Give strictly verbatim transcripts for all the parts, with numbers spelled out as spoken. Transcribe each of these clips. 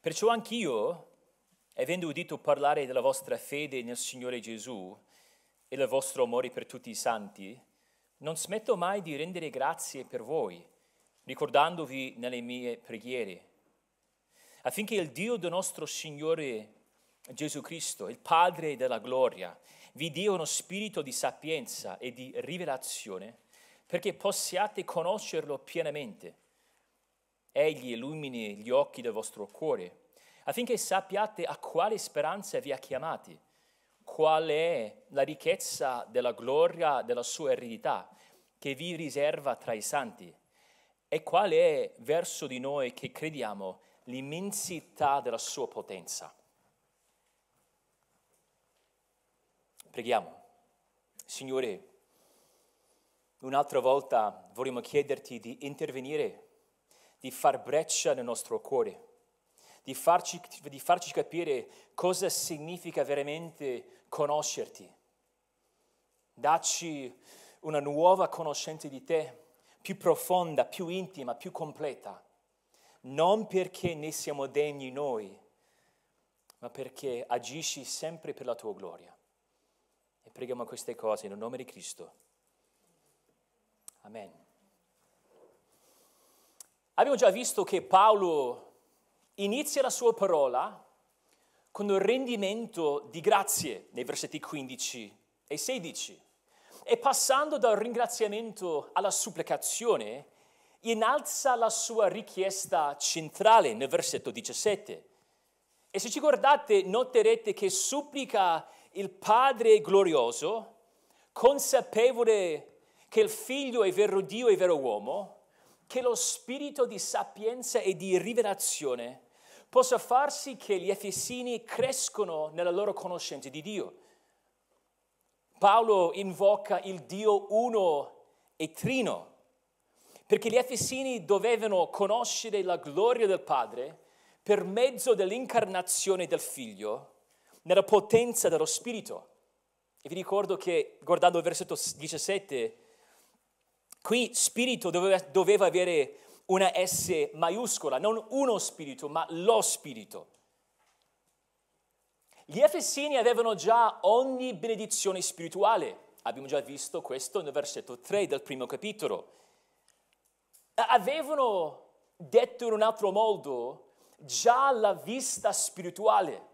Perciò anch'io, avendo udito parlare della vostra fede nel Signore Gesù e del vostro amore per tutti i santi, non smetto mai di rendere grazie per voi, ricordandovi nelle mie preghiere, affinché il Dio del nostro Signore Gesù Cristo, il Padre della gloria, vi dia uno spirito di sapienza e di rivelazione, perché possiate conoscerlo pienamente. Egli illumini gli occhi del vostro cuore, affinché sappiate a quale speranza vi ha chiamati, qual è la ricchezza della gloria della sua eredità che vi riserva tra i santi, e qual è verso di noi che crediamo l'immensità della sua potenza. Preghiamo. Signore, un'altra volta vorremmo chiederti di intervenire, di far breccia nel nostro cuore, di farci, di farci capire cosa significa veramente conoscerti. Dacci una nuova conoscenza di te, più profonda, più intima, più completa, non perché ne siamo degni noi, ma perché agisci sempre per la tua gloria. E preghiamo queste cose nel nome di Cristo. Amen. Abbiamo già visto che Paolo inizia la sua parola con un rendimento di grazie nei versetti quindici e sedici. E passando dal ringraziamento alla supplicazione, innalza la sua richiesta centrale nel versetto diciassette. E se ci guardate, noterete che supplica il Padre glorioso, consapevole che il Figlio è vero Dio e vero uomo, che lo spirito di sapienza e di rivelazione possa far sì che gli Efesini crescono nella loro conoscenza di Dio. Paolo invoca il Dio uno e trino, perché gli Efesini dovevano conoscere la gloria del Padre per mezzo dell'incarnazione del Figlio, nella potenza dello Spirito. E vi ricordo che, guardando il versetto diciassette, qui spirito doveva, doveva avere una S maiuscola, non uno spirito, ma lo spirito. Gli Efesini avevano già ogni benedizione spirituale. Abbiamo già visto questo nel versetto tre del primo capitolo. Avevano, detto in un altro modo, già la vista spirituale.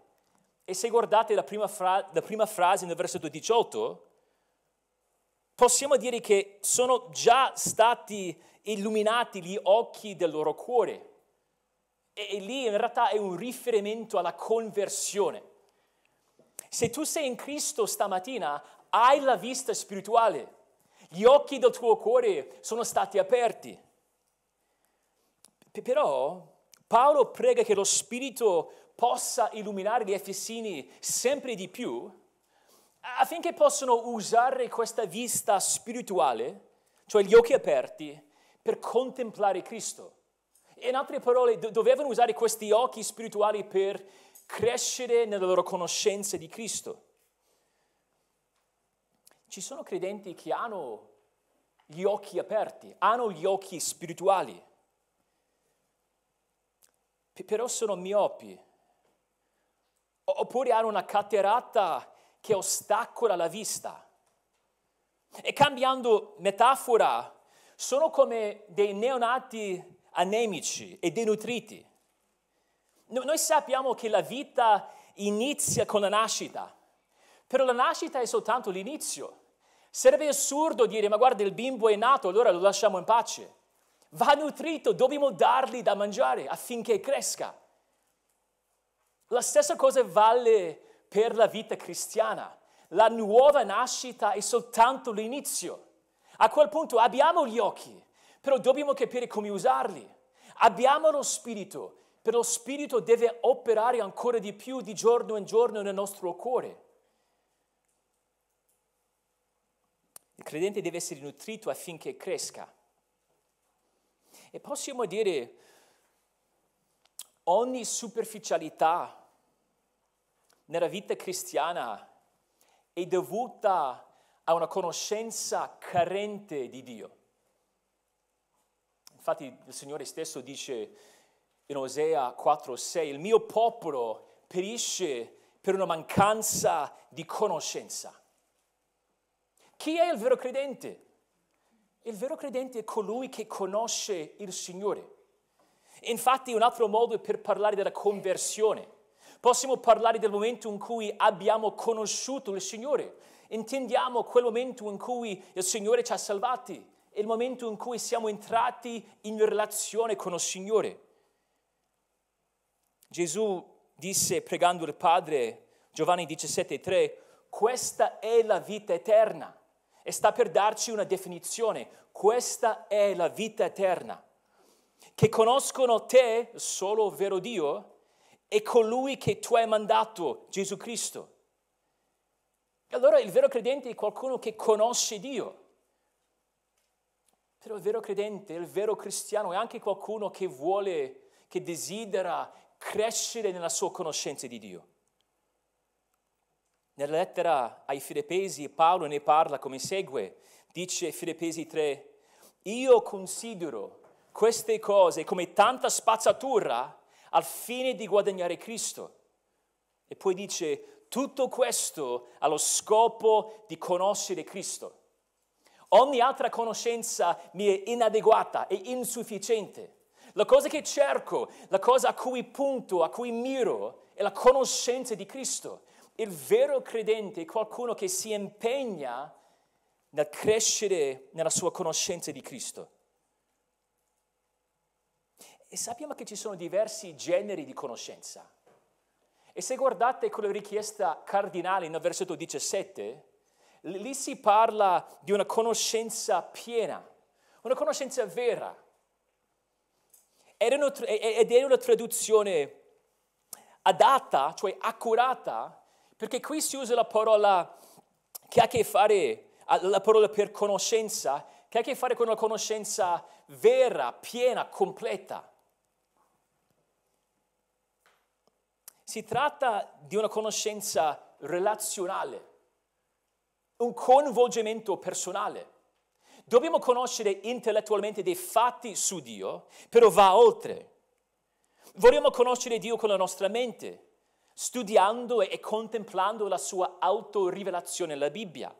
E se guardate la prima, fra- la prima frase nel versetto diciotto, possiamo dire che sono già stati illuminati gli occhi del loro cuore. E, e lì in realtà è un riferimento alla conversione. Se tu sei in Cristo stamattina, hai la vista spirituale. Gli occhi del tuo cuore sono stati aperti. P- però Paolo prega che lo Spirito possa illuminare gli Efesini sempre di più, affinché possano usare questa vista spirituale, cioè gli occhi aperti, per contemplare Cristo. In altre parole, do- dovevano usare questi occhi spirituali per crescere nella loro conoscenza di Cristo. Ci sono credenti che hanno gli occhi aperti, hanno gli occhi spirituali, P- però sono miopi, oppure hanno una cateratta che ostacola la vista. E cambiando metafora, sono come dei neonati anemici e denutriti. No, noi sappiamo che la vita inizia con la nascita, però la nascita è soltanto l'inizio. Sarebbe assurdo dire, ma guarda, il bimbo è nato, allora lo lasciamo in pace. Va nutrito, dobbiamo dargli da mangiare affinché cresca. La stessa cosa vale per la vita cristiana. La nuova nascita è soltanto l'inizio. A quel punto abbiamo gli occhi, però dobbiamo capire come usarli. Abbiamo lo Spirito, però lo Spirito deve operare ancora di più di giorno in giorno nel nostro cuore. Il credente deve essere nutrito affinché cresca. E possiamo dire, ogni superficialità nella vita cristiana è dovuta a una conoscenza carente di Dio. Infatti il Signore stesso dice in Osea quattro sei, il mio popolo perisce per una mancanza di conoscenza. Chi è il vero credente? Il vero credente è colui che conosce il Signore. Infatti un altro modo per parlare della conversione. Possiamo parlare del momento in cui abbiamo conosciuto il Signore. Intendiamo quel momento in cui il Signore ci ha salvati, è il momento in cui siamo entrati in relazione con il Signore. Gesù disse, pregando il Padre, Giovanni diciassette tre, questa è la vita eterna. E sta per darci una definizione. Questa è la vita eterna. Che conoscono te, solo vero Dio, e colui che tu hai mandato, Gesù Cristo. E allora il vero credente è qualcuno che conosce Dio. Però il vero credente, il vero cristiano è anche qualcuno che vuole, che desidera crescere nella sua conoscenza di Dio. Nella lettera ai Filippesi Paolo ne parla come segue, dice Filippesi tre, io considero queste cose come tanta spazzatura al fine di guadagnare Cristo. E poi dice, tutto questo allo scopo di conoscere Cristo. Ogni altra conoscenza mi è inadeguata e insufficiente. La cosa che cerco, la cosa a cui punto, a cui miro, è la conoscenza di Cristo. Il vero credente è qualcuno che si impegna nel crescere nella sua conoscenza di Cristo. E sappiamo che ci sono diversi generi di conoscenza. E se guardate quella richiesta cardinale nel versetto diciassette, lì si parla di una conoscenza piena, una conoscenza vera. Ed è una, ed è una traduzione adatta, cioè accurata, perché qui si usa la parola che ha a che fare, la parola per conoscenza, che ha a che fare con una conoscenza vera, piena, completa. Si tratta di una conoscenza relazionale, un coinvolgimento personale. Dobbiamo conoscere intellettualmente dei fatti su Dio, però va oltre. Vogliamo conoscere Dio con la nostra mente, studiando e contemplando la sua autorivelazione nella Bibbia.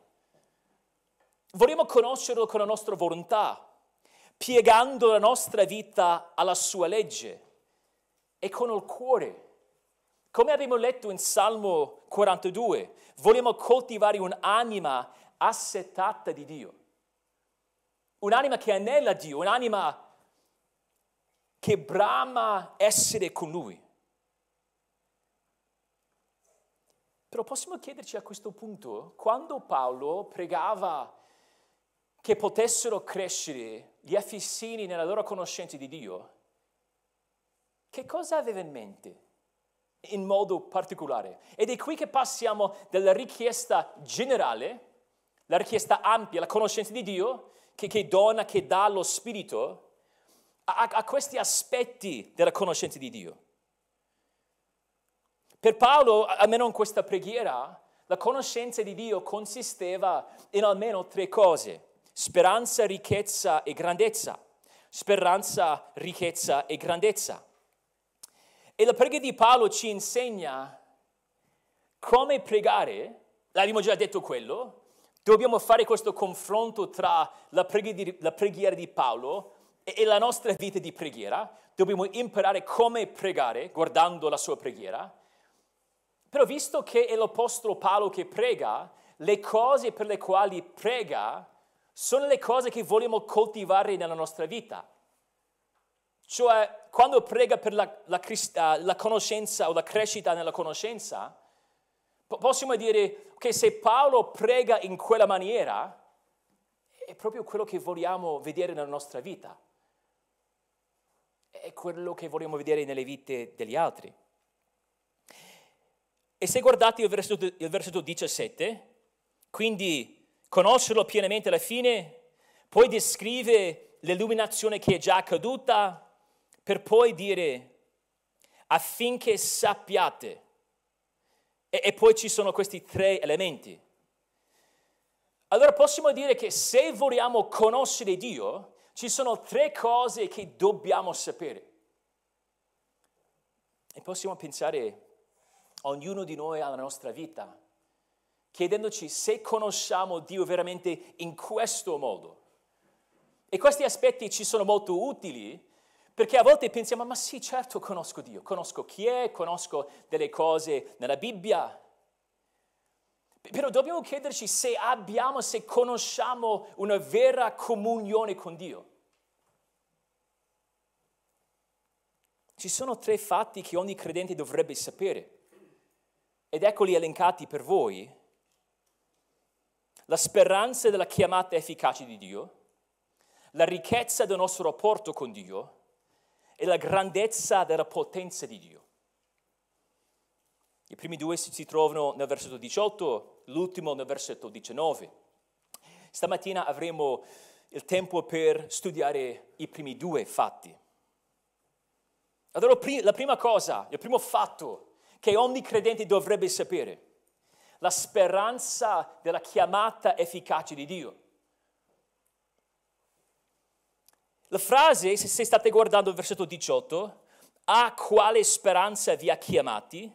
Vogliamo conoscerlo con la nostra volontà, piegando la nostra vita alla sua legge e con il cuore. Come abbiamo letto in Salmo quarantadue, vogliamo coltivare un'anima assetata di Dio, un'anima che anela Dio, un'anima che brama essere con Lui. Però possiamo chiederci a questo punto, quando Paolo pregava che potessero crescere gli Efesini nella loro conoscenza di Dio, che cosa aveva in mente? In modo particolare. Ed è qui che passiamo dalla richiesta generale, la richiesta ampia, la conoscenza di Dio, che, che dona, che dà lo Spirito, a, a questi aspetti della conoscenza di Dio. Per Paolo, almeno in questa preghiera, la conoscenza di Dio consisteva in almeno tre cose: speranza, ricchezza e grandezza. Speranza, ricchezza e grandezza. E la preghiera di Paolo ci insegna come pregare, l'abbiamo già detto quello, dobbiamo fare questo confronto tra la preghiera di, la preghiera di Paolo e, e la nostra vita di preghiera, dobbiamo imparare come pregare guardando la sua preghiera, però visto che è l'Apostolo Paolo che prega, le cose per le quali prega sono le cose che vogliamo coltivare nella nostra vita. Cioè, quando prega per la, la, la conoscenza o la crescita nella conoscenza, po- possiamo dire che se Paolo prega in quella maniera, è proprio quello che vogliamo vedere nella nostra vita. È quello che vogliamo vedere nelle vite degli altri. E se guardate il versetto, il versetto diciassette, quindi conoscerlo pienamente alla fine, poi descrive l'illuminazione che è già accaduta, per poi dire, affinché sappiate, e, e poi ci sono questi tre elementi. Allora possiamo dire che se vogliamo conoscere Dio, ci sono tre cose che dobbiamo sapere. E possiamo pensare, ognuno di noi alla nostra vita, chiedendoci se conosciamo Dio veramente in questo modo. E questi aspetti ci sono molto utili, perché a volte pensiamo, ma sì, certo conosco Dio, conosco chi è, conosco delle cose nella Bibbia. Però dobbiamo chiederci se abbiamo, se conosciamo una vera comunione con Dio. Ci sono tre fatti che ogni credente dovrebbe sapere, ed eccoli elencati per voi. La speranza della chiamata efficace di Dio, la ricchezza del nostro rapporto con Dio e la grandezza della potenza di Dio. I primi due si trovano nel versetto diciotto, l'ultimo nel versetto diciannove. Stamattina avremo il tempo per studiare i primi due fatti. Allora, la prima cosa, il primo fatto che ogni credente dovrebbe sapere, la speranza della chiamata efficace di Dio. La frase, se state guardando il versetto diciotto, a quale speranza vi ha chiamati,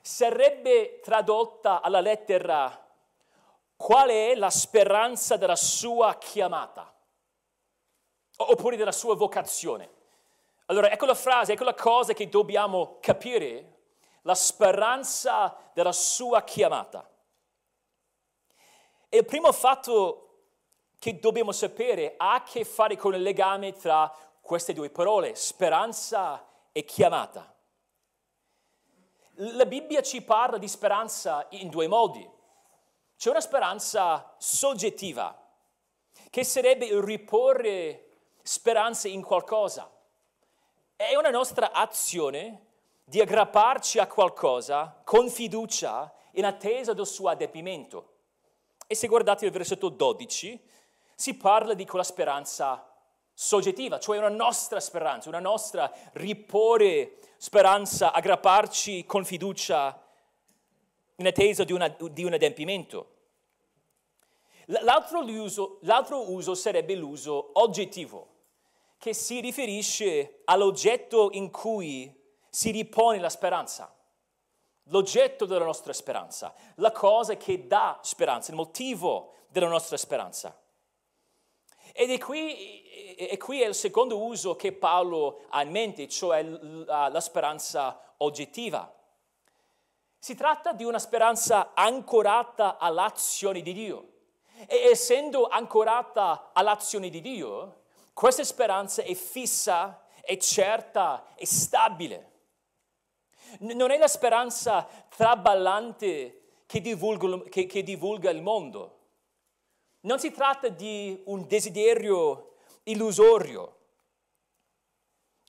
sarebbe tradotta alla lettera qual è la speranza della sua chiamata, oppure della sua vocazione. Allora, ecco la frase, ecco la cosa che dobbiamo capire, la speranza della sua chiamata. E il primo fatto che dobbiamo sapere ha a che fare con il legame tra queste due parole, speranza e chiamata. La Bibbia ci parla di speranza in due modi. C'è una speranza soggettiva, che sarebbe il riporre speranza in qualcosa. È una nostra azione di aggrapparci a qualcosa con fiducia in attesa del suo adempimento. E se guardate il versetto dodici, si parla di quella speranza soggettiva, cioè una nostra speranza, una nostra riporre speranza, aggrapparci con fiducia in attesa di, una, di un adempimento. L'altro uso, l'altro uso sarebbe l'uso oggettivo, che si riferisce all'oggetto in cui si ripone la speranza, l'oggetto della nostra speranza, la cosa che dà speranza, il motivo della nostra speranza. Ed è qui, è qui è il secondo uso che Paolo ha in mente, cioè la speranza oggettiva. Si tratta di una speranza ancorata all'azione di Dio. E essendo ancorata all'azione di Dio, questa speranza è fissa, è certa, è stabile. Non è la speranza traballante che divulga, che, che divulga il mondo. Non si tratta di un desiderio illusorio,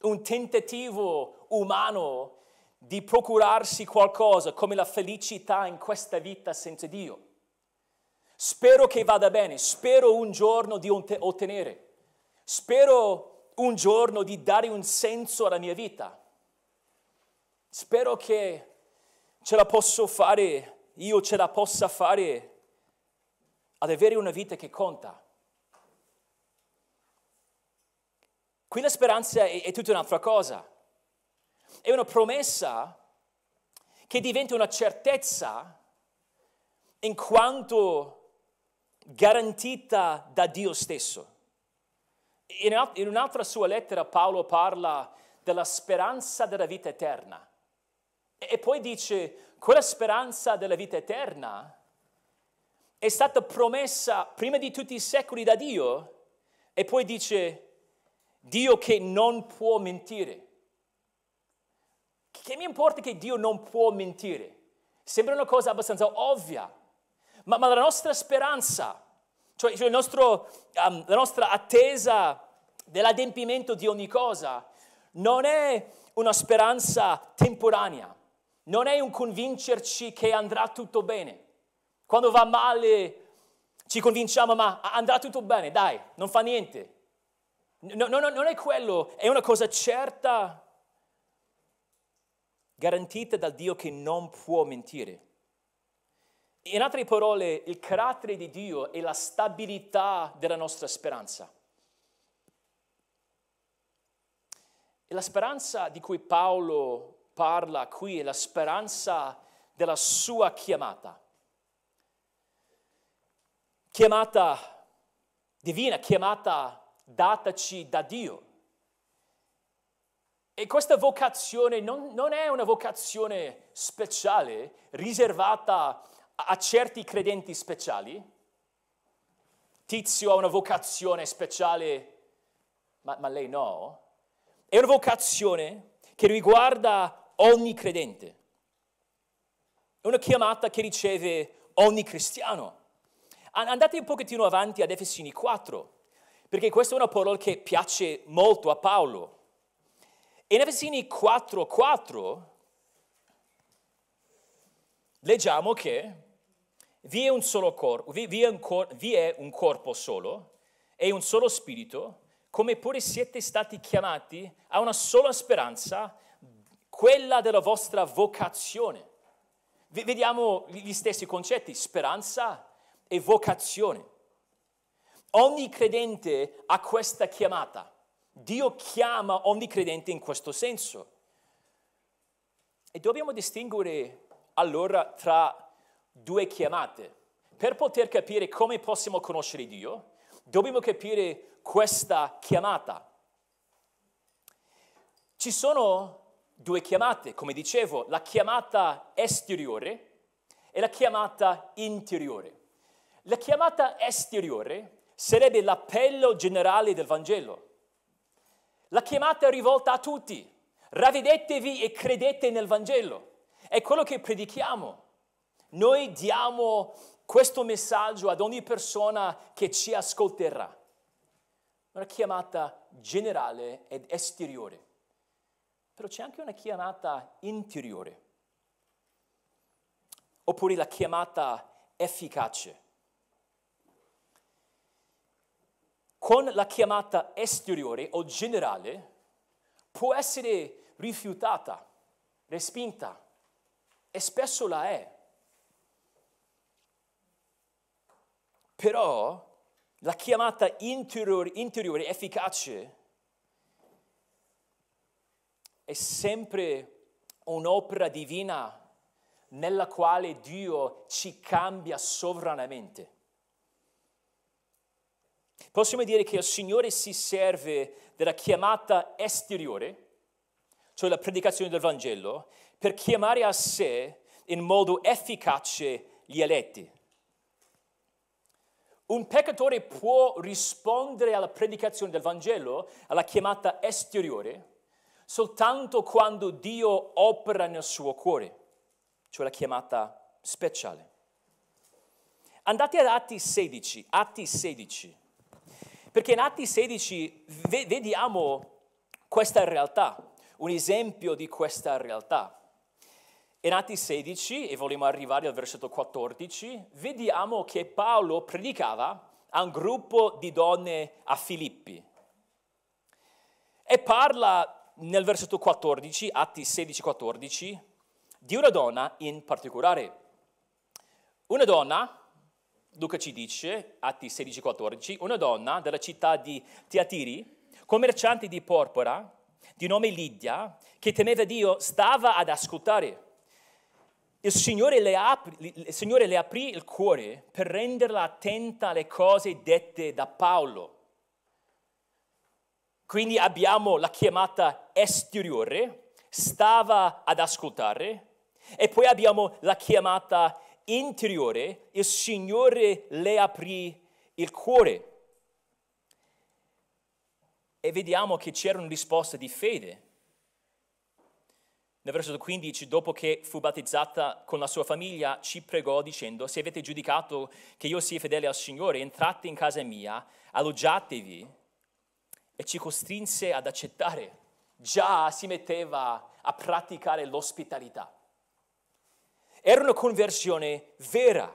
un tentativo umano di procurarsi qualcosa come la felicità in questa vita senza Dio. Spero che vada bene, spero un giorno di ottenere. Spero un giorno di dare un senso alla mia vita. Spero che ce la posso fare, io ce la possa fare ad avere una vita che conta. Qui la speranza è, è tutta un'altra cosa. È una promessa che diventa una certezza in quanto garantita da Dio stesso. In un'altra sua lettera Paolo parla della speranza della vita eterna e poi dice quella speranza della vita eterna è stata promessa prima di tutti i secoli da Dio e poi dice Dio che non può mentire. Che mi importa che Dio non può mentire? Sembra una cosa abbastanza ovvia, ma, ma la nostra speranza, cioè, cioè il nostro, um, la nostra attesa dell'adempimento di ogni cosa non è una speranza temporanea, non è un convincerci che andrà tutto bene. Quando va male ci convinciamo, ma andrà tutto bene, dai, non fa niente. No, no, no, non è quello, è una cosa certa, garantita dal Dio che non può mentire. In altre parole, il carattere di Dio è la stabilità della nostra speranza. E la speranza di cui Paolo parla qui è la speranza della sua chiamata. Chiamata divina, chiamata dataci da Dio. E questa vocazione non, non è una vocazione speciale, riservata a, a certi credenti speciali. Tizio ha una vocazione speciale, ma, ma lei no. È una vocazione che riguarda ogni credente. È una chiamata che riceve ogni cristiano. Andate un pochettino avanti ad Efesini quattro, perché questa è una parola che piace molto a Paolo. In Efesini quattro quattro leggiamo che vi è un solo corpo, vi, vi, vi è un corpo solo e un solo spirito, come pure siete stati chiamati a una sola speranza, quella della vostra vocazione. Vediamo gli stessi concetti, speranza e vocazione. Ogni credente ha questa chiamata. Dio chiama ogni credente in questo senso. E dobbiamo distinguere allora tra due chiamate. Per poter capire come possiamo conoscere Dio, dobbiamo capire questa chiamata. Ci sono due chiamate, come dicevo, la chiamata esteriore e la chiamata interiore. La chiamata esteriore sarebbe l'appello generale del Vangelo. La chiamata è rivolta a tutti. Ravvedetevi e credete nel Vangelo. È quello che predichiamo. Noi diamo questo messaggio ad ogni persona che ci ascolterà. Una chiamata generale ed esteriore. Però c'è anche una chiamata interiore. Oppure la chiamata efficace. Con la chiamata esteriore o generale può essere rifiutata, respinta, e spesso la è. Però la chiamata interiore, interiore efficace è sempre un'opera divina nella quale Dio ci cambia sovranamente. Possiamo dire che il Signore si serve della chiamata esteriore, cioè la predicazione del Vangelo, per chiamare a sé in modo efficace gli eletti. Un peccatore può rispondere alla predicazione del Vangelo, alla chiamata esteriore, soltanto quando Dio opera nel suo cuore, cioè la chiamata speciale. Andate ad Atti sedici, Atti sedici. Perché in Atti sedici vediamo questa realtà, un esempio di questa realtà. In Atti sedici, e vogliamo arrivare al versetto quattordici, vediamo che Paolo predicava a un gruppo di donne a Filippi. E parla nel versetto quattordici, Atti sedici quattordici, di una donna in particolare. Una donna... Luca ci dice, Atti sedici quattordici, una donna della città di Tiatiri, commerciante di porpora, di nome Lidia, che temeva Dio, stava ad ascoltare. Il Signore le, apri, il Signore le aprì il cuore per renderla attenta alle cose dette da Paolo. Quindi abbiamo la chiamata esteriore, stava ad ascoltare, e poi abbiamo la chiamata interiore, il Signore le aprì il cuore. E vediamo che c'era una risposta di fede. Nel versetto quindici, dopo che fu battezzata con la sua famiglia, ci pregò dicendo: se avete giudicato che io sia fedele al Signore, entrate in casa mia, alloggiatevi. E ci costrinse ad accettare. Già si metteva a praticare l'ospitalità. Era una conversione vera.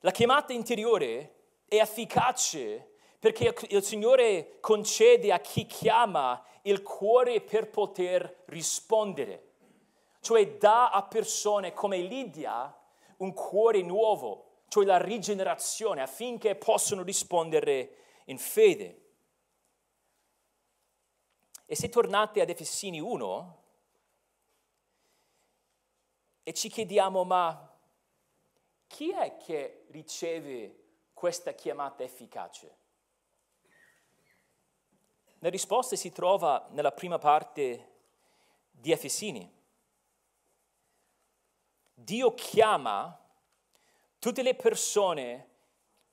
La chiamata interiore è efficace perché il Signore concede a chi chiama il cuore per poter rispondere. Cioè dà a persone come Lidia un cuore nuovo, cioè la rigenerazione, affinché possano rispondere in fede. E se tornate ad Efesini uno e ci chiediamo, ma chi è che riceve questa chiamata efficace? La risposta si trova nella prima parte di Efesini. Dio chiama tutte le persone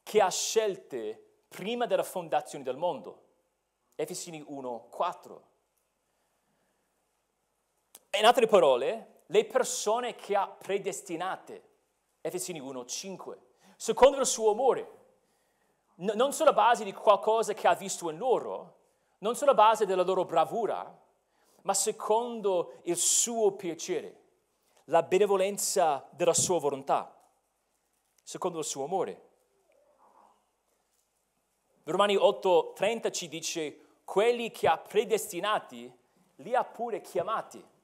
che ha scelte prima della fondazione del mondo. Efesini uno, quattro. In altre parole, le persone che ha predestinate. Efesini uno, cinque. Secondo il suo amore. N- non sulla base di qualcosa che ha visto in loro, non sulla base della loro bravura, ma secondo il suo piacere, la benevolenza della sua volontà, secondo il suo amore. Romani otto, trenta ci dice, quelli che ha predestinati, li ha pure chiamati.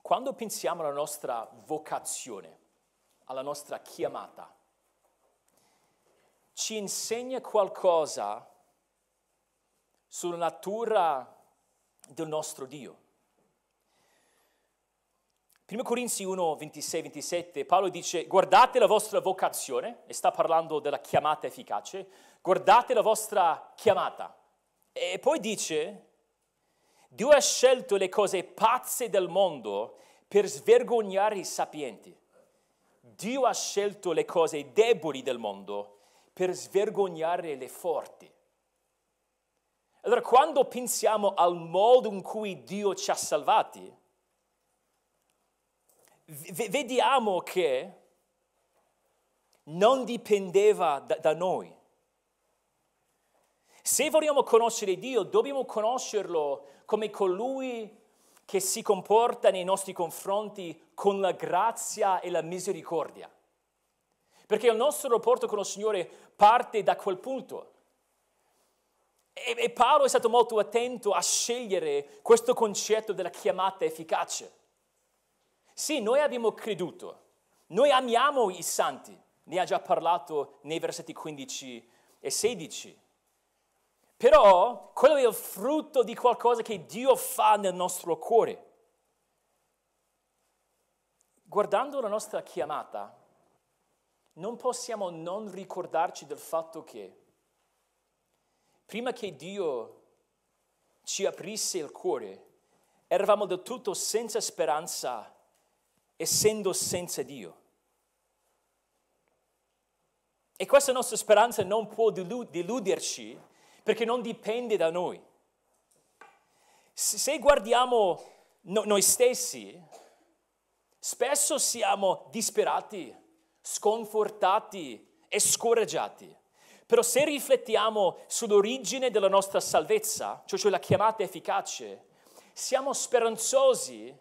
Quando pensiamo alla nostra vocazione, alla nostra chiamata, ci insegna qualcosa sulla natura del nostro Dio. Primo Corinzi uno, ventisei ventisette, Paolo dice, guardate la vostra vocazione, e sta parlando della chiamata efficace, guardate la vostra chiamata. E poi dice, Dio ha scelto le cose pazze del mondo per svergognare i sapienti. Dio ha scelto le cose deboli del mondo per svergognare le forti. Allora, quando pensiamo al modo in cui Dio ci ha salvati, v- vediamo che non dipendeva da, da noi. Se vogliamo conoscere Dio, dobbiamo conoscerlo come colui che si comporta nei nostri confronti con la grazia e la misericordia. Perché il nostro rapporto con il Signore parte da quel punto. E, e Paolo è stato molto attento a scegliere questo concetto della chiamata efficace. Sì, noi abbiamo creduto, noi amiamo i santi, ne ha già parlato nei versetti quindici e sedici. Però quello è il frutto di qualcosa che Dio fa nel nostro cuore. Guardando la nostra chiamata, non possiamo non ricordarci del fatto che prima che Dio ci aprisse il cuore, eravamo del tutto senza speranza, essendo senza Dio. E questa nostra speranza non può deluderci, perché non dipende da noi. Se guardiamo noi stessi, spesso siamo disperati, sconfortati e scoraggiati. Però se riflettiamo sull'origine della nostra salvezza, cioè, cioè la chiamata efficace, siamo speranzosi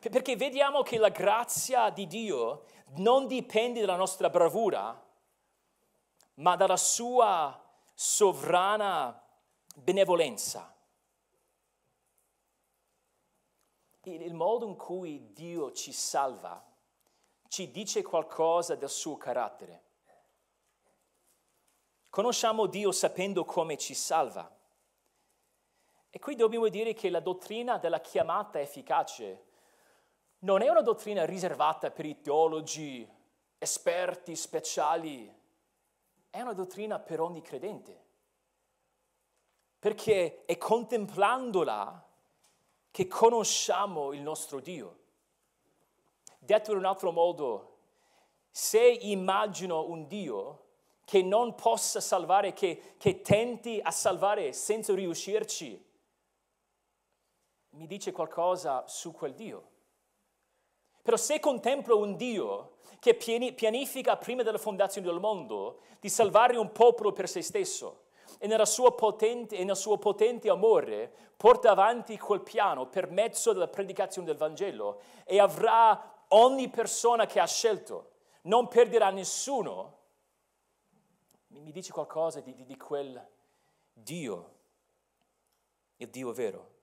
perché vediamo che la grazia di Dio non dipende dalla nostra bravura, ma dalla sua sovrana benevolenza. Il modo in cui Dio ci salva ci dice qualcosa del suo carattere. Conosciamo Dio sapendo come ci salva. E qui dobbiamo dire che la dottrina della chiamata efficace non è una dottrina riservata per i teologi, esperti speciali. È una dottrina per ogni credente, perché è contemplandola che conosciamo il nostro Dio. Detto in un altro modo, se immagino un Dio che non possa salvare, che, che tenti a salvare senza riuscirci, mi dice qualcosa su quel Dio. Però se contemplo un Dio che pianifica prima della fondazione del mondo di salvare un popolo per se stesso e, nella sua potente, e nel suo potente amore porta avanti quel piano per mezzo della predicazione del Vangelo e avrà ogni persona che ha scelto, non perderà nessuno, mi dice qualcosa di, di, di quel Dio, il Dio vero.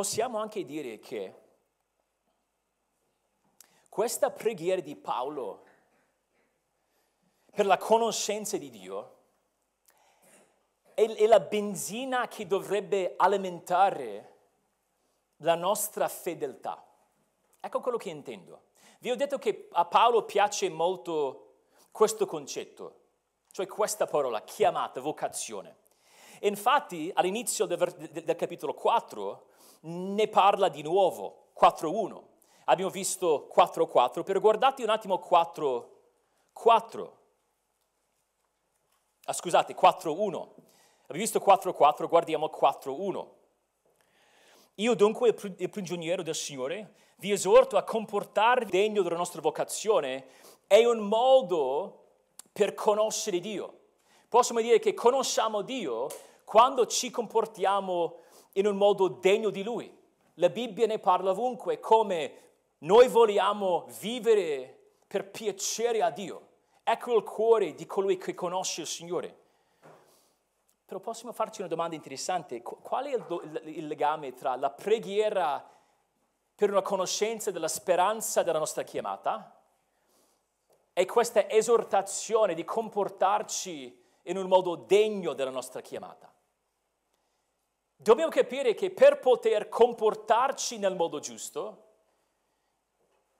possiamo anche dire che questa preghiera di Paolo per la conoscenza di Dio è, è la benzina che dovrebbe alimentare la nostra fedeltà. Ecco quello che intendo. Vi ho detto che a Paolo piace molto questo concetto, cioè questa parola, chiamata, vocazione. E infatti all'inizio del, del, del capitolo quattro ne parla di nuovo, quattro uno. Abbiamo visto quattro quattro, però guardate un attimo quattro quattro. Ah, scusate, quattro uno. Abbiamo visto quattro quattro, guardiamo quattro uno. Io dunque, il prigioniero del Signore, vi esorto a comportarvi degno della nostra vocazione. È un modo per conoscere Dio. Possiamo dire che conosciamo Dio quando ci comportiamo in un modo degno di Lui. La Bibbia ne parla ovunque, come noi vogliamo vivere per piacere a Dio. Ecco il cuore di colui che conosce il Signore. Però possiamo farci una domanda interessante. Qual è il, il legame tra la preghiera per una conoscenza della speranza della nostra chiamata e questa esortazione di comportarci in un modo degno della nostra chiamata? Dobbiamo capire che per poter comportarci nel modo giusto,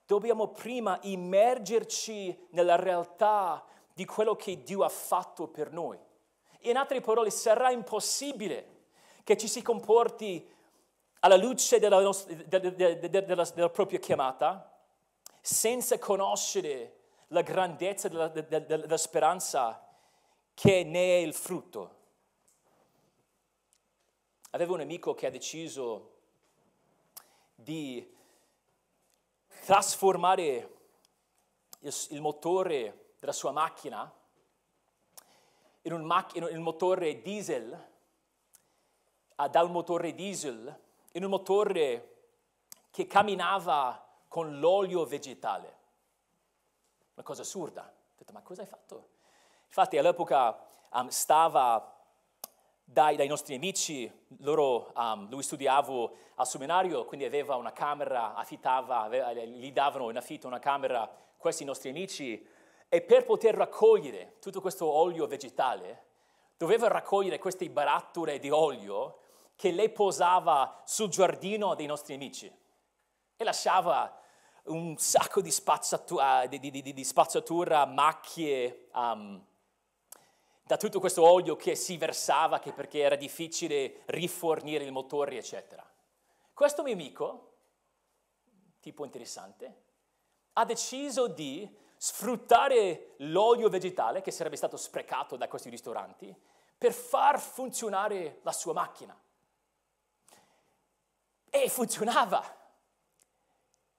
dobbiamo prima immergerci nella realtà di quello che Dio ha fatto per noi. In altre parole, sarà impossibile che ci si comporti alla luce della, nostra, della, della, della, della propria chiamata senza conoscere la grandezza della, della, della speranza che ne è il frutto. Avevo un amico che ha deciso di trasformare il, il motore della sua macchina in un, mac- in un motore diesel, da un motore diesel in un motore che camminava con l'olio vegetale. Una cosa assurda. Ho detto, ma cosa hai fatto? Infatti all'epoca um, stava dai, dai nostri amici, loro, um, lui studiava al seminario, quindi aveva una camera, affittava, aveva, gli davano in affitto una camera, questi nostri amici. E per poter raccogliere tutto questo olio vegetale, doveva raccogliere queste barattole di olio che lei posava sul giardino dei nostri amici e lasciava un sacco di spazzatura, di, di, di, di spazzatura macchie um, da tutto questo olio che si versava che perché era difficile rifornire il motore, eccetera. Questo mio amico, tipo interessante, ha deciso di sfruttare l'olio vegetale che sarebbe stato sprecato da questi ristoranti per far funzionare la sua macchina. E funzionava.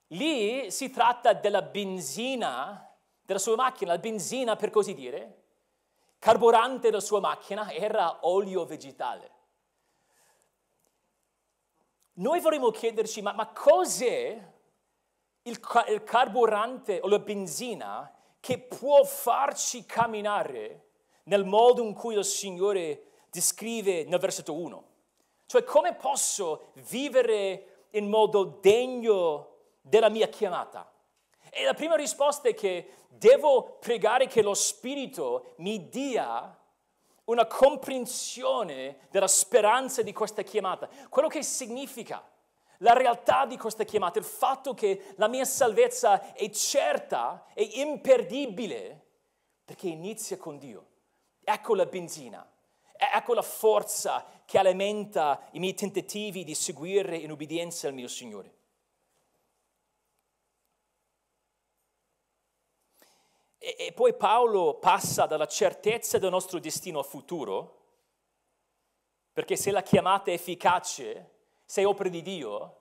Lì si tratta della benzina della sua macchina, la benzina per così dire, carburante della sua macchina era olio vegetale. Noi vorremmo chiederci, ma, ma cos'è Il, car- il carburante o la benzina che può farci camminare nel modo in cui il Signore descrive nel versetto uno? Cioè, come posso vivere in modo degno della mia chiamata? E la prima risposta è che devo pregare che lo Spirito mi dia una comprensione della speranza di questa chiamata, quello che significa. La realtà di questa chiamata, il fatto che la mia salvezza è certa e imperdibile perché inizia con Dio. Ecco la benzina, ecco la forza che alimenta i miei tentativi di seguire in obbedienza al mio Signore. E, e poi Paolo passa dalla certezza del nostro destino futuro, perché se la chiamata è efficace, se è opera di Dio,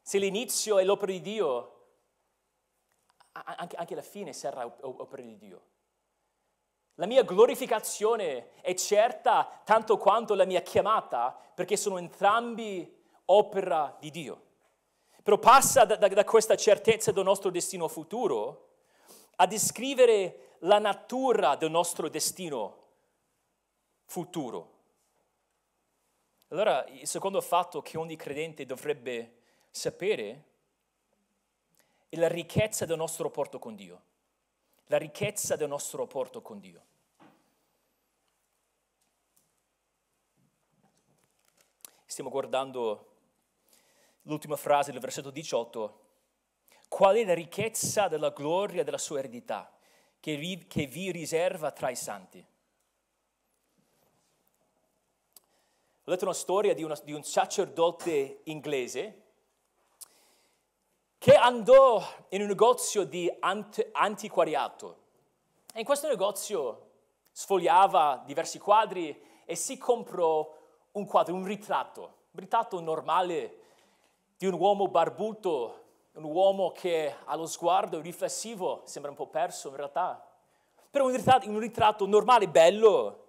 se l'inizio è l'opera di Dio, anche, anche la fine sarà opera di Dio. La mia glorificazione è certa tanto quanto la mia chiamata, perché sono entrambi opera di Dio. Però passa da, da, da questa certezza del nostro destino futuro a descrivere la natura del nostro destino futuro. Allora, il secondo fatto che ogni credente dovrebbe sapere è la ricchezza del nostro rapporto con Dio. La ricchezza del nostro rapporto con Dio. Stiamo guardando l'ultima frase del versetto diciotto. Qual è la ricchezza della gloria della sua eredità che vi, che vi riserva tra i santi? Ho letto una storia di, una, di un sacerdote inglese che andò in un negozio di ant, antiquariato. E in questo negozio sfogliava diversi quadri e si comprò un quadro, un ritratto, un ritratto normale di un uomo barbuto, un uomo che ha lo sguardo riflessivo, sembra un po' perso in realtà, però un ritratto, un ritratto normale, bello,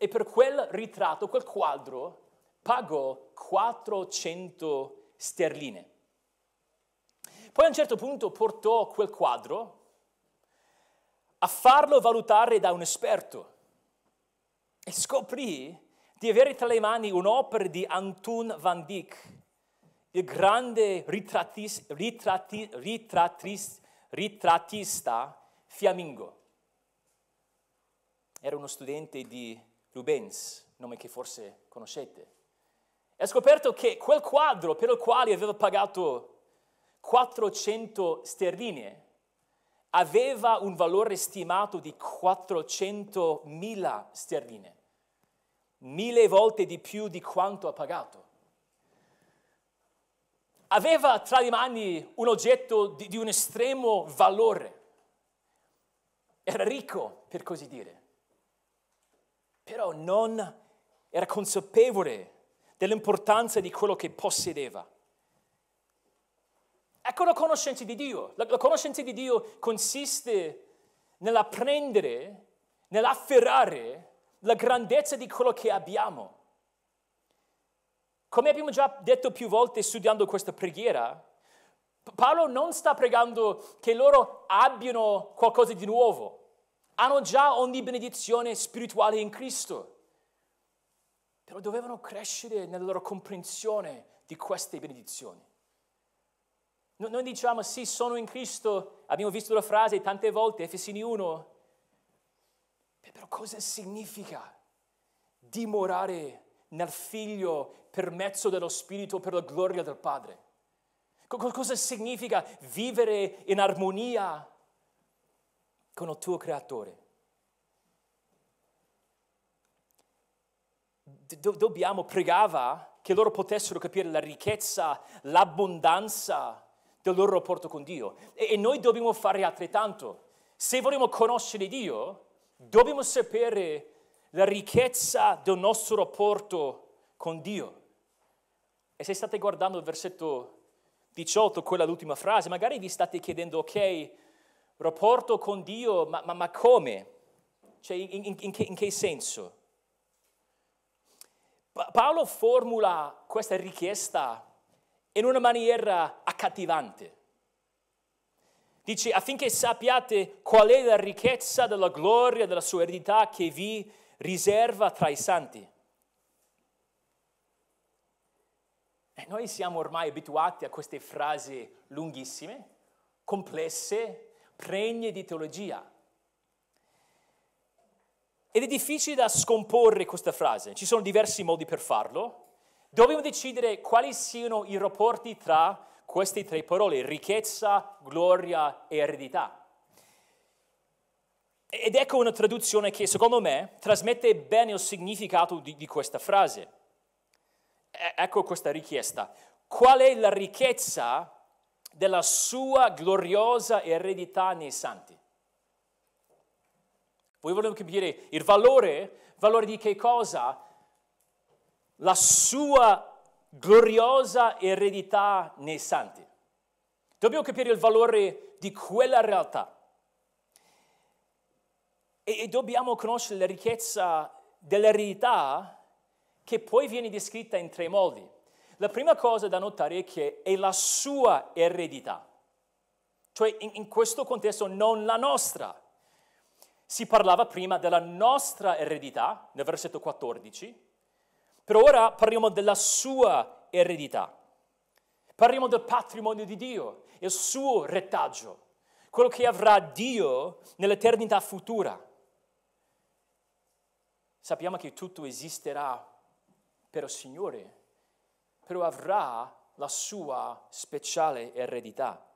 e per quel ritratto, quel quadro, pagò quattrocento sterline. Poi a un certo punto portò quel quadro a farlo valutare da un esperto e scoprì di avere tra le mani un'opera di Antoon van Dyck, il grande ritrattis, ritratti, ritrattis, ritrattista fiammingo. Era uno studente di Rubens, nome che forse conoscete. E ha scoperto che quel quadro per il quale aveva pagato quattrocento sterline aveva un valore stimato di quattrocentomila sterline, mille volte di più di quanto ha pagato. Aveva tra le mani un oggetto di, di un estremo valore. Era ricco, per così dire. Però non era consapevole dell'importanza di quello che possedeva. Ecco la conoscenza di Dio. La, la conoscenza di Dio consiste nell'apprendere, nell'afferrare la grandezza di quello che abbiamo. Come abbiamo già detto più volte studiando questa preghiera, Paolo non sta pregando che loro abbiano qualcosa di nuovo. Hanno già ogni benedizione spirituale in Cristo. Però dovevano crescere nella loro comprensione di queste benedizioni. Noi diciamo, sì, sono in Cristo, abbiamo visto la frase tante volte, Efesini uno, però cosa significa dimorare nel Figlio per mezzo dello Spirito, per la gloria del Padre? Cosa significa vivere in armonia con il tuo Creatore? Do- dobbiamo, pregava che loro potessero capire la ricchezza, l'abbondanza del loro rapporto con Dio. E, e noi dobbiamo fare altrettanto. Se vogliamo conoscere Dio, dobbiamo sapere la ricchezza del nostro rapporto con Dio. E se state guardando il versetto diciotto, quella l'ultima frase, magari vi state chiedendo, ok, rapporto con Dio, ma, ma, ma come? Cioè, in, in, in, che, in che senso? Pa- Paolo formula questa richiesta in una maniera accattivante. Dice, affinché sappiate qual è la ricchezza della gloria della sua eredità che vi riserva tra i santi. E noi siamo ormai abituati a queste frasi lunghissime, complesse, pregne di teologia. Ed è difficile da scomporre questa frase. Ci sono diversi modi per farlo. Dobbiamo decidere quali siano i rapporti tra queste tre parole, ricchezza, gloria e eredità. Ed ecco una traduzione che, secondo me, trasmette bene il significato di, di questa frase. E- ecco questa richiesta. Qual è la ricchezza della sua gloriosa eredità nei santi? Voi volete capire il valore, valore di che cosa? La sua gloriosa eredità nei santi. Dobbiamo capire il valore di quella realtà. E, e dobbiamo conoscere la ricchezza dell'eredità che poi viene descritta in tre modi. La prima cosa da notare è che è la sua eredità. Cioè in, in questo contesto non la nostra. Si parlava prima della nostra eredità, nel versetto quattordici, Per ora parliamo della sua eredità, parliamo del patrimonio di Dio, il suo retaggio, quello che avrà Dio nell'eternità futura. Sappiamo che tutto esisterà per il Signore, però avrà la sua speciale eredità.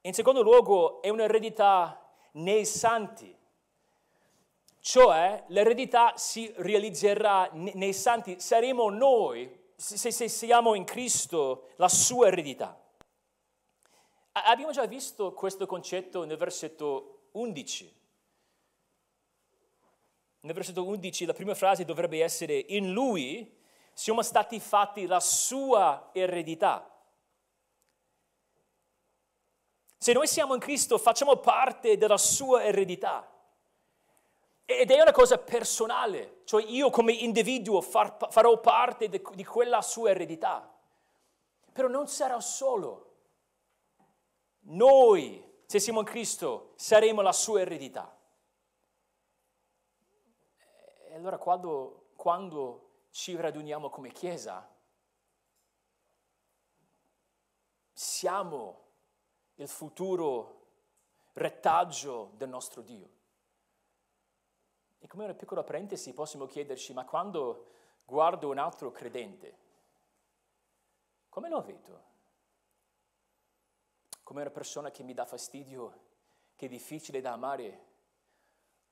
In secondo luogo, è un'eredità nei santi, cioè l'eredità si realizzerà nei santi, saremo noi, se, se siamo in Cristo, la sua eredità. Abbiamo già visto questo concetto nel versetto undici. Nel versetto undici la prima frase dovrebbe essere: in Lui siamo stati fatti la sua eredità. Se noi siamo in Cristo facciamo parte della sua eredità. Ed è una cosa personale, cioè io come individuo far, farò parte de, di quella sua eredità. Però non sarà solo. Noi, se siamo in Cristo, saremo la sua eredità. E allora quando, quando ci raduniamo come Chiesa, siamo il futuro retaggio del nostro Dio. E come una piccola parentesi possiamo chiederci: ma quando guardo un altro credente, come lo vedo? Come una persona che mi dà fastidio, che è difficile da amare?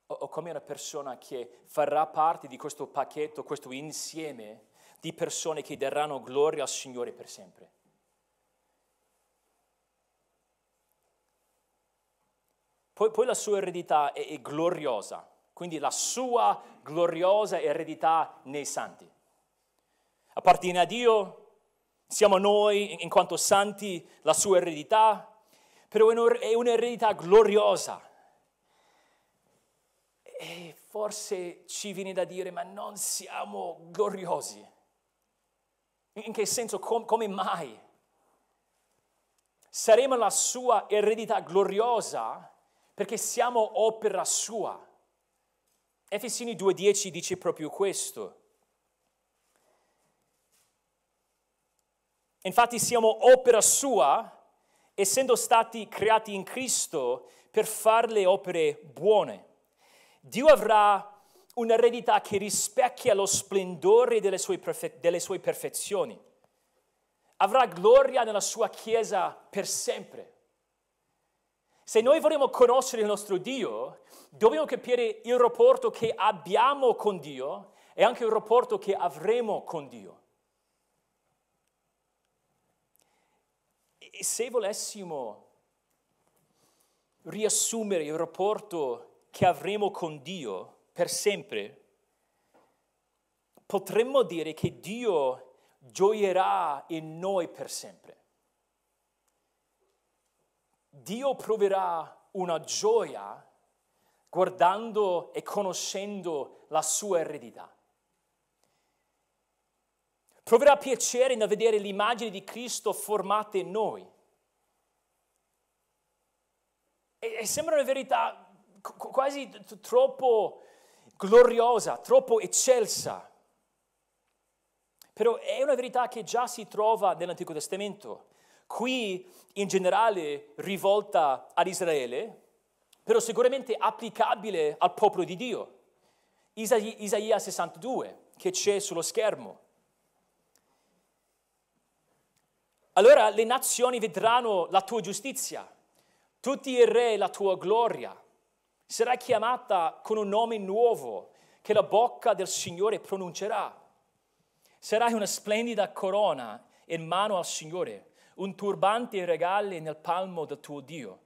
O come una persona che farà parte di questo pacchetto, questo insieme di persone che daranno gloria al Signore per sempre? Poi, poi la sua eredità è, è gloriosa, quindi la sua gloriosa eredità nei santi. Appartiene a Dio, siamo noi in quanto santi la sua eredità, però è un'eredità gloriosa. E forse ci viene da dire: ma non siamo gloriosi. In che senso? Com- come mai? Saremo la sua eredità gloriosa perché siamo opera sua. Efesini due dieci dice proprio questo. Infatti siamo opera sua, essendo stati creati in Cristo per fare le opere buone. Dio avrà un'eredità che rispecchia lo splendore delle sue, perfe- delle sue perfezioni. Avrà gloria nella sua Chiesa per sempre. Se noi vogliamo conoscere il nostro Dio, dobbiamo capire il rapporto che abbiamo con Dio e anche il rapporto che avremo con Dio. E se volessimo riassumere il rapporto che avremo con Dio per sempre, potremmo dire che Dio gioierà in noi per sempre. Dio proverà una gioia guardando e conoscendo la sua eredità. Proverà piacere nel vedere l'immagine di Cristo formata in noi. E, e sembra una verità quasi troppo gloriosa, troppo eccelsa. Però è una verità che già si trova nell'Antico Testamento, qui in generale rivolta ad Israele, però sicuramente applicabile al popolo di Dio. Isaia sessantadue, che c'è sullo schermo. Allora le nazioni vedranno la tua giustizia, tutti i re la tua gloria. Sarà chiamata con un nome nuovo che la bocca del Signore pronuncerà. Sarai una splendida corona in mano al Signore, un turbante regale nel palmo del tuo Dio.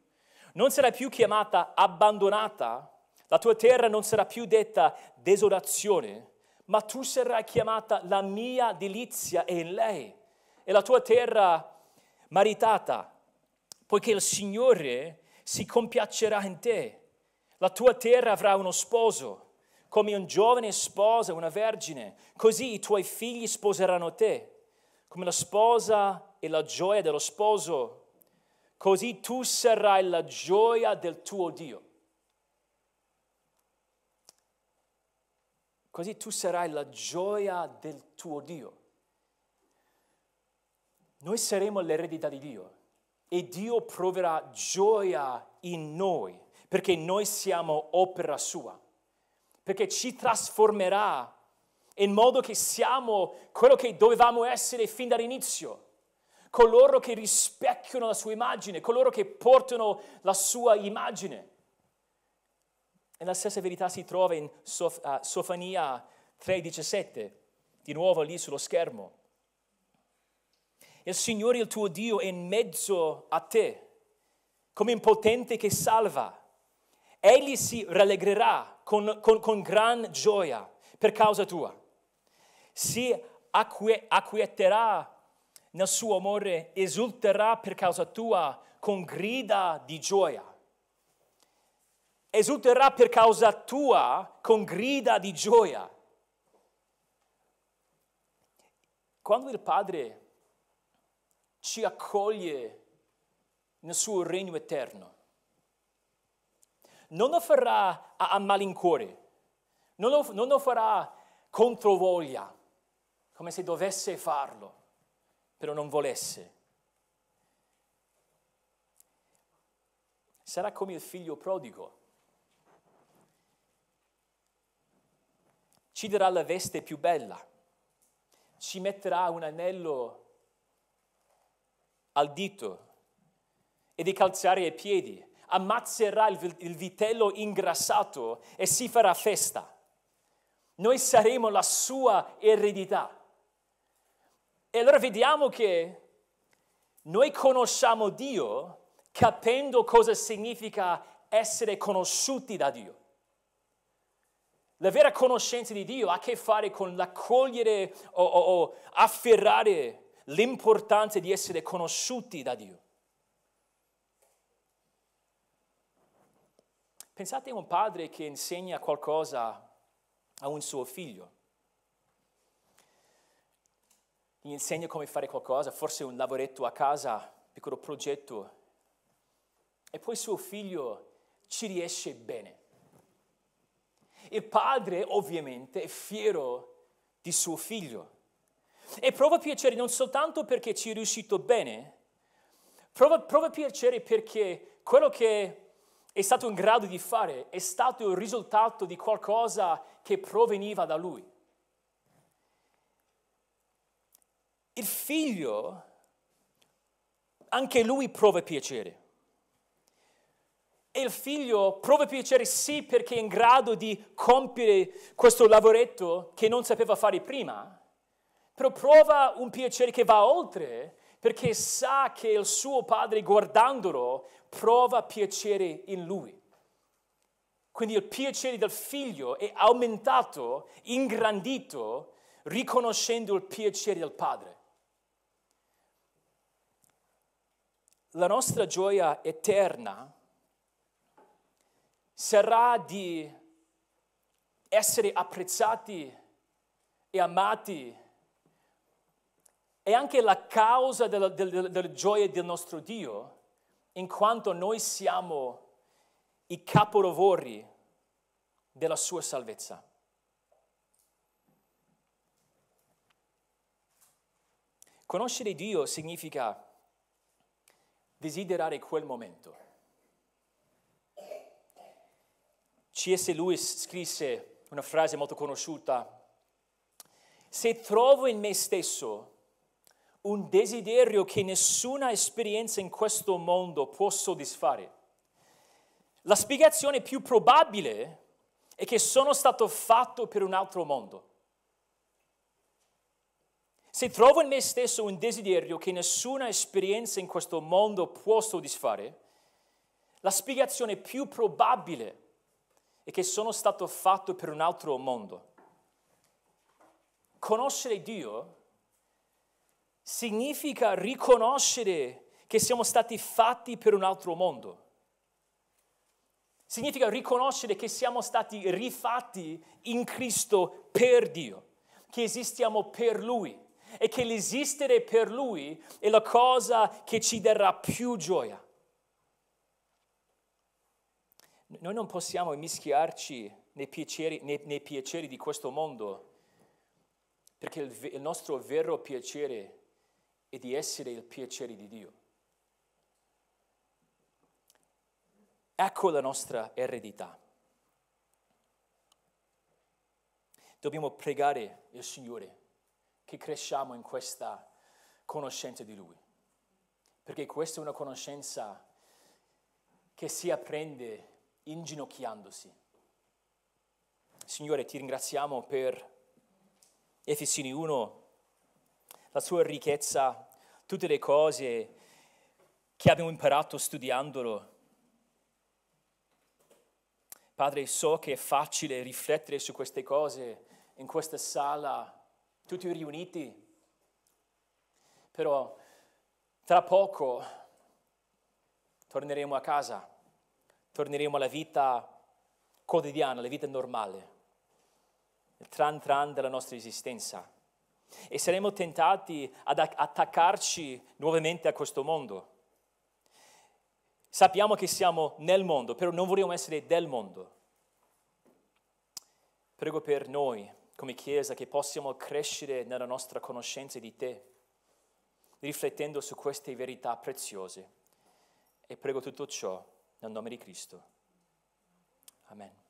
Non sarai più chiamata abbandonata, la tua terra non sarà più detta desolazione, ma tu sarai chiamata la mia delizia e in lei, e la tua terra maritata, poiché il Signore si compiacerà in te. La tua terra avrà uno sposo, come un giovane sposa una vergine, così i tuoi figli sposeranno te. Come la sposa e la gioia dello sposo, così tu sarai la gioia del tuo Dio. Così tu sarai la gioia del tuo Dio. Noi saremo l'eredità di Dio e Dio proverà gioia in noi perché noi siamo opera sua, perché ci trasformerà in modo che siamo quello che dovevamo essere fin dall'inizio, coloro che rispecchiano la sua immagine, coloro che portano la sua immagine. E la stessa verità si trova in Sof- uh, Sofania tre diciassette, di nuovo lì sullo schermo. Il Signore il tuo Dio è in mezzo a te, come un potente che salva. Egli si rallegrerà con, con, con gran gioia per causa tua. Si acque, acquieterà nel suo amore, esulterà per causa tua con grida di gioia. Esulterà per causa tua con grida di gioia. Quando il Padre ci accoglie nel suo regno eterno, non lo farà a malincuore, non lo, non lo farà controvoglia, come se dovesse farlo, però non volesse. Sarà come il figlio prodigo. Ci darà la veste più bella, ci metterà un anello al dito e dei calzari ai piedi, ammazzerà il vitello ingrassato e si farà festa. Noi saremo la sua eredità. E allora vediamo che noi conosciamo Dio capendo cosa significa essere conosciuti da Dio. La vera conoscenza di Dio ha a che fare con l'accogliere o, o, o afferrare l'importanza di essere conosciuti da Dio. Pensate a un padre che insegna qualcosa a un suo figlio. Gli insegna come fare qualcosa, forse un lavoretto a casa, un piccolo progetto, e poi suo figlio ci riesce bene. Il padre ovviamente è fiero di suo figlio e prova piacere non soltanto perché ci è riuscito bene, prova, prova piacere perché quello che è stato in grado di fare è stato il risultato di qualcosa che proveniva da lui. Il figlio, anche lui prova piacere. E il figlio prova piacere sì perché è in grado di compiere questo lavoretto che non sapeva fare prima, però prova un piacere che va oltre perché sa che il suo padre guardandolo prova piacere in lui. Quindi il piacere del figlio è aumentato, ingrandito, riconoscendo il piacere del padre. La nostra gioia eterna sarà di essere apprezzati e amati, e anche la causa della, della, della gioia del nostro Dio, in quanto noi siamo i capolavori della sua salvezza. Conoscere Dio significa desiderare quel momento. C S Lewis scrisse una frase molto conosciuta: se trovo in me stesso un desiderio che nessuna esperienza in questo mondo può soddisfare, la spiegazione più probabile è che sono stato fatto per un altro mondo. Se trovo in me stesso un desiderio che nessuna esperienza in questo mondo può soddisfare, la spiegazione più probabile è e che sono stato fatto per un altro mondo. Conoscere Dio significa riconoscere che siamo stati fatti per un altro mondo. Significa riconoscere che siamo stati rifatti in Cristo per Dio, che esistiamo per Lui e che l'esistere per Lui è la cosa che ci darà più gioia. Noi non possiamo mischiarci nei piaceri, nei, nei piaceri di questo mondo, perché il, il nostro vero piacere è di essere il piacere di Dio. Ecco la nostra eredità. Dobbiamo pregare il Signore che cresciamo in questa conoscenza di Lui, perché questa è una conoscenza che si apprende inginocchiandosi. Signore, ti ringraziamo per Efesini uno, la sua ricchezza, tutte le cose che abbiamo imparato studiandolo. Padre, so che è facile riflettere su queste cose in questa sala, tutti riuniti, però tra poco torneremo a casa, torneremo alla vita quotidiana, alla vita normale, il tran tran della nostra esistenza, e saremo tentati ad attaccarci nuovamente a questo mondo. Sappiamo che siamo nel mondo, però non vogliamo essere del mondo. Prego per noi, come Chiesa, che possiamo crescere nella nostra conoscenza di Te, riflettendo su queste verità preziose. E prego tutto ciò nel nome di Cristo. Amen.